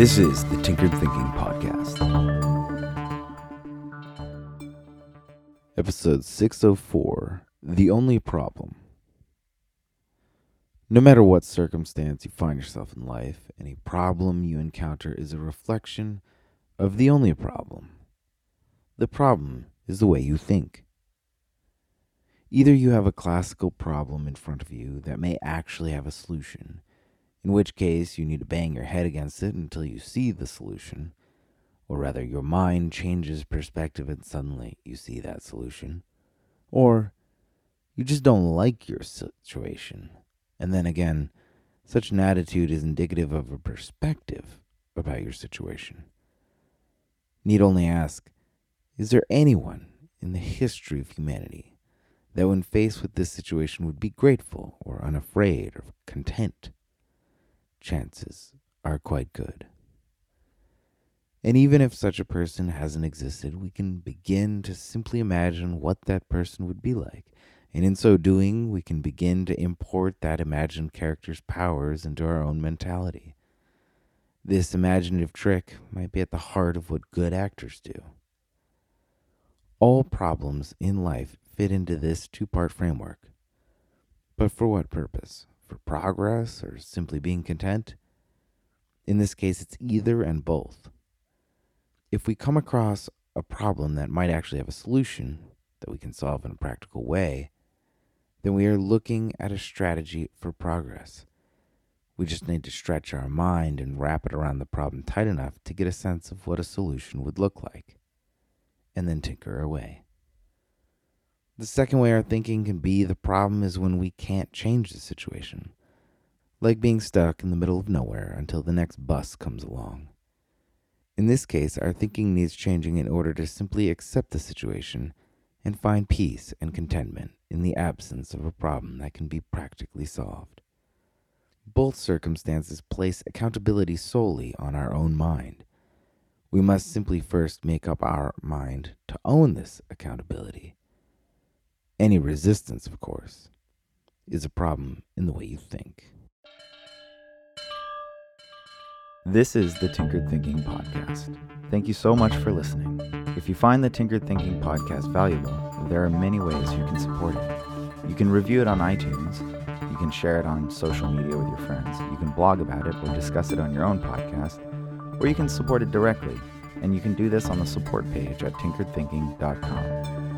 This is the Tinkered Thinking Podcast. Episode 604, The Only Problem. No matter what circumstance you find yourself in life, any problem you encounter is a reflection of the only problem. The problem is the way you think. Either you have a classical problem in front of you that may actually have a solution, in which case you need to bang your head against it until you see the solution, or rather your mind changes perspective and suddenly you see that solution, or you just don't like your situation. And then again, such an attitude is indicative of a perspective about your situation. Need only ask, is there anyone in the history of humanity that when faced with this situation would be grateful or unafraid or content? Chances are quite good. And even if such a person hasn't existed, we can begin to simply imagine what that person would be like. And in so doing, we can begin to import that imagined character's powers into our own mentality. This imaginative trick might be at the heart of what good actors do. All problems in life fit into this two-part framework. But for what purpose? For progress or simply being content? In this case, it's either and both. If we come across a problem that might actually have a solution that we can solve in a practical way, then we are looking at a strategy for progress. We just need to stretch our mind and wrap it around the problem tight enough to get a sense of what a solution would look like, and then tinker away. The second way our thinking can be the problem is when we can't change the situation, like being stuck in the middle of nowhere until the next bus comes along. In this case, our thinking needs changing in order to simply accept the situation and find peace and contentment in the absence of a problem that can be practically solved. Both circumstances place accountability solely on our own mind. We must simply first make up our mind to own this accountability. Any resistance, of course, is a problem in the way you think. This is the Tinkered Thinking Podcast. Thank you so much for listening. If you find the Tinkered Thinking Podcast valuable, there are many ways you can support it. You can review it on iTunes. You can share it on social media with your friends. You can blog about it or discuss it on your own podcast. Or you can support it directly. And you can do this on the support page at tinkeredthinking.com.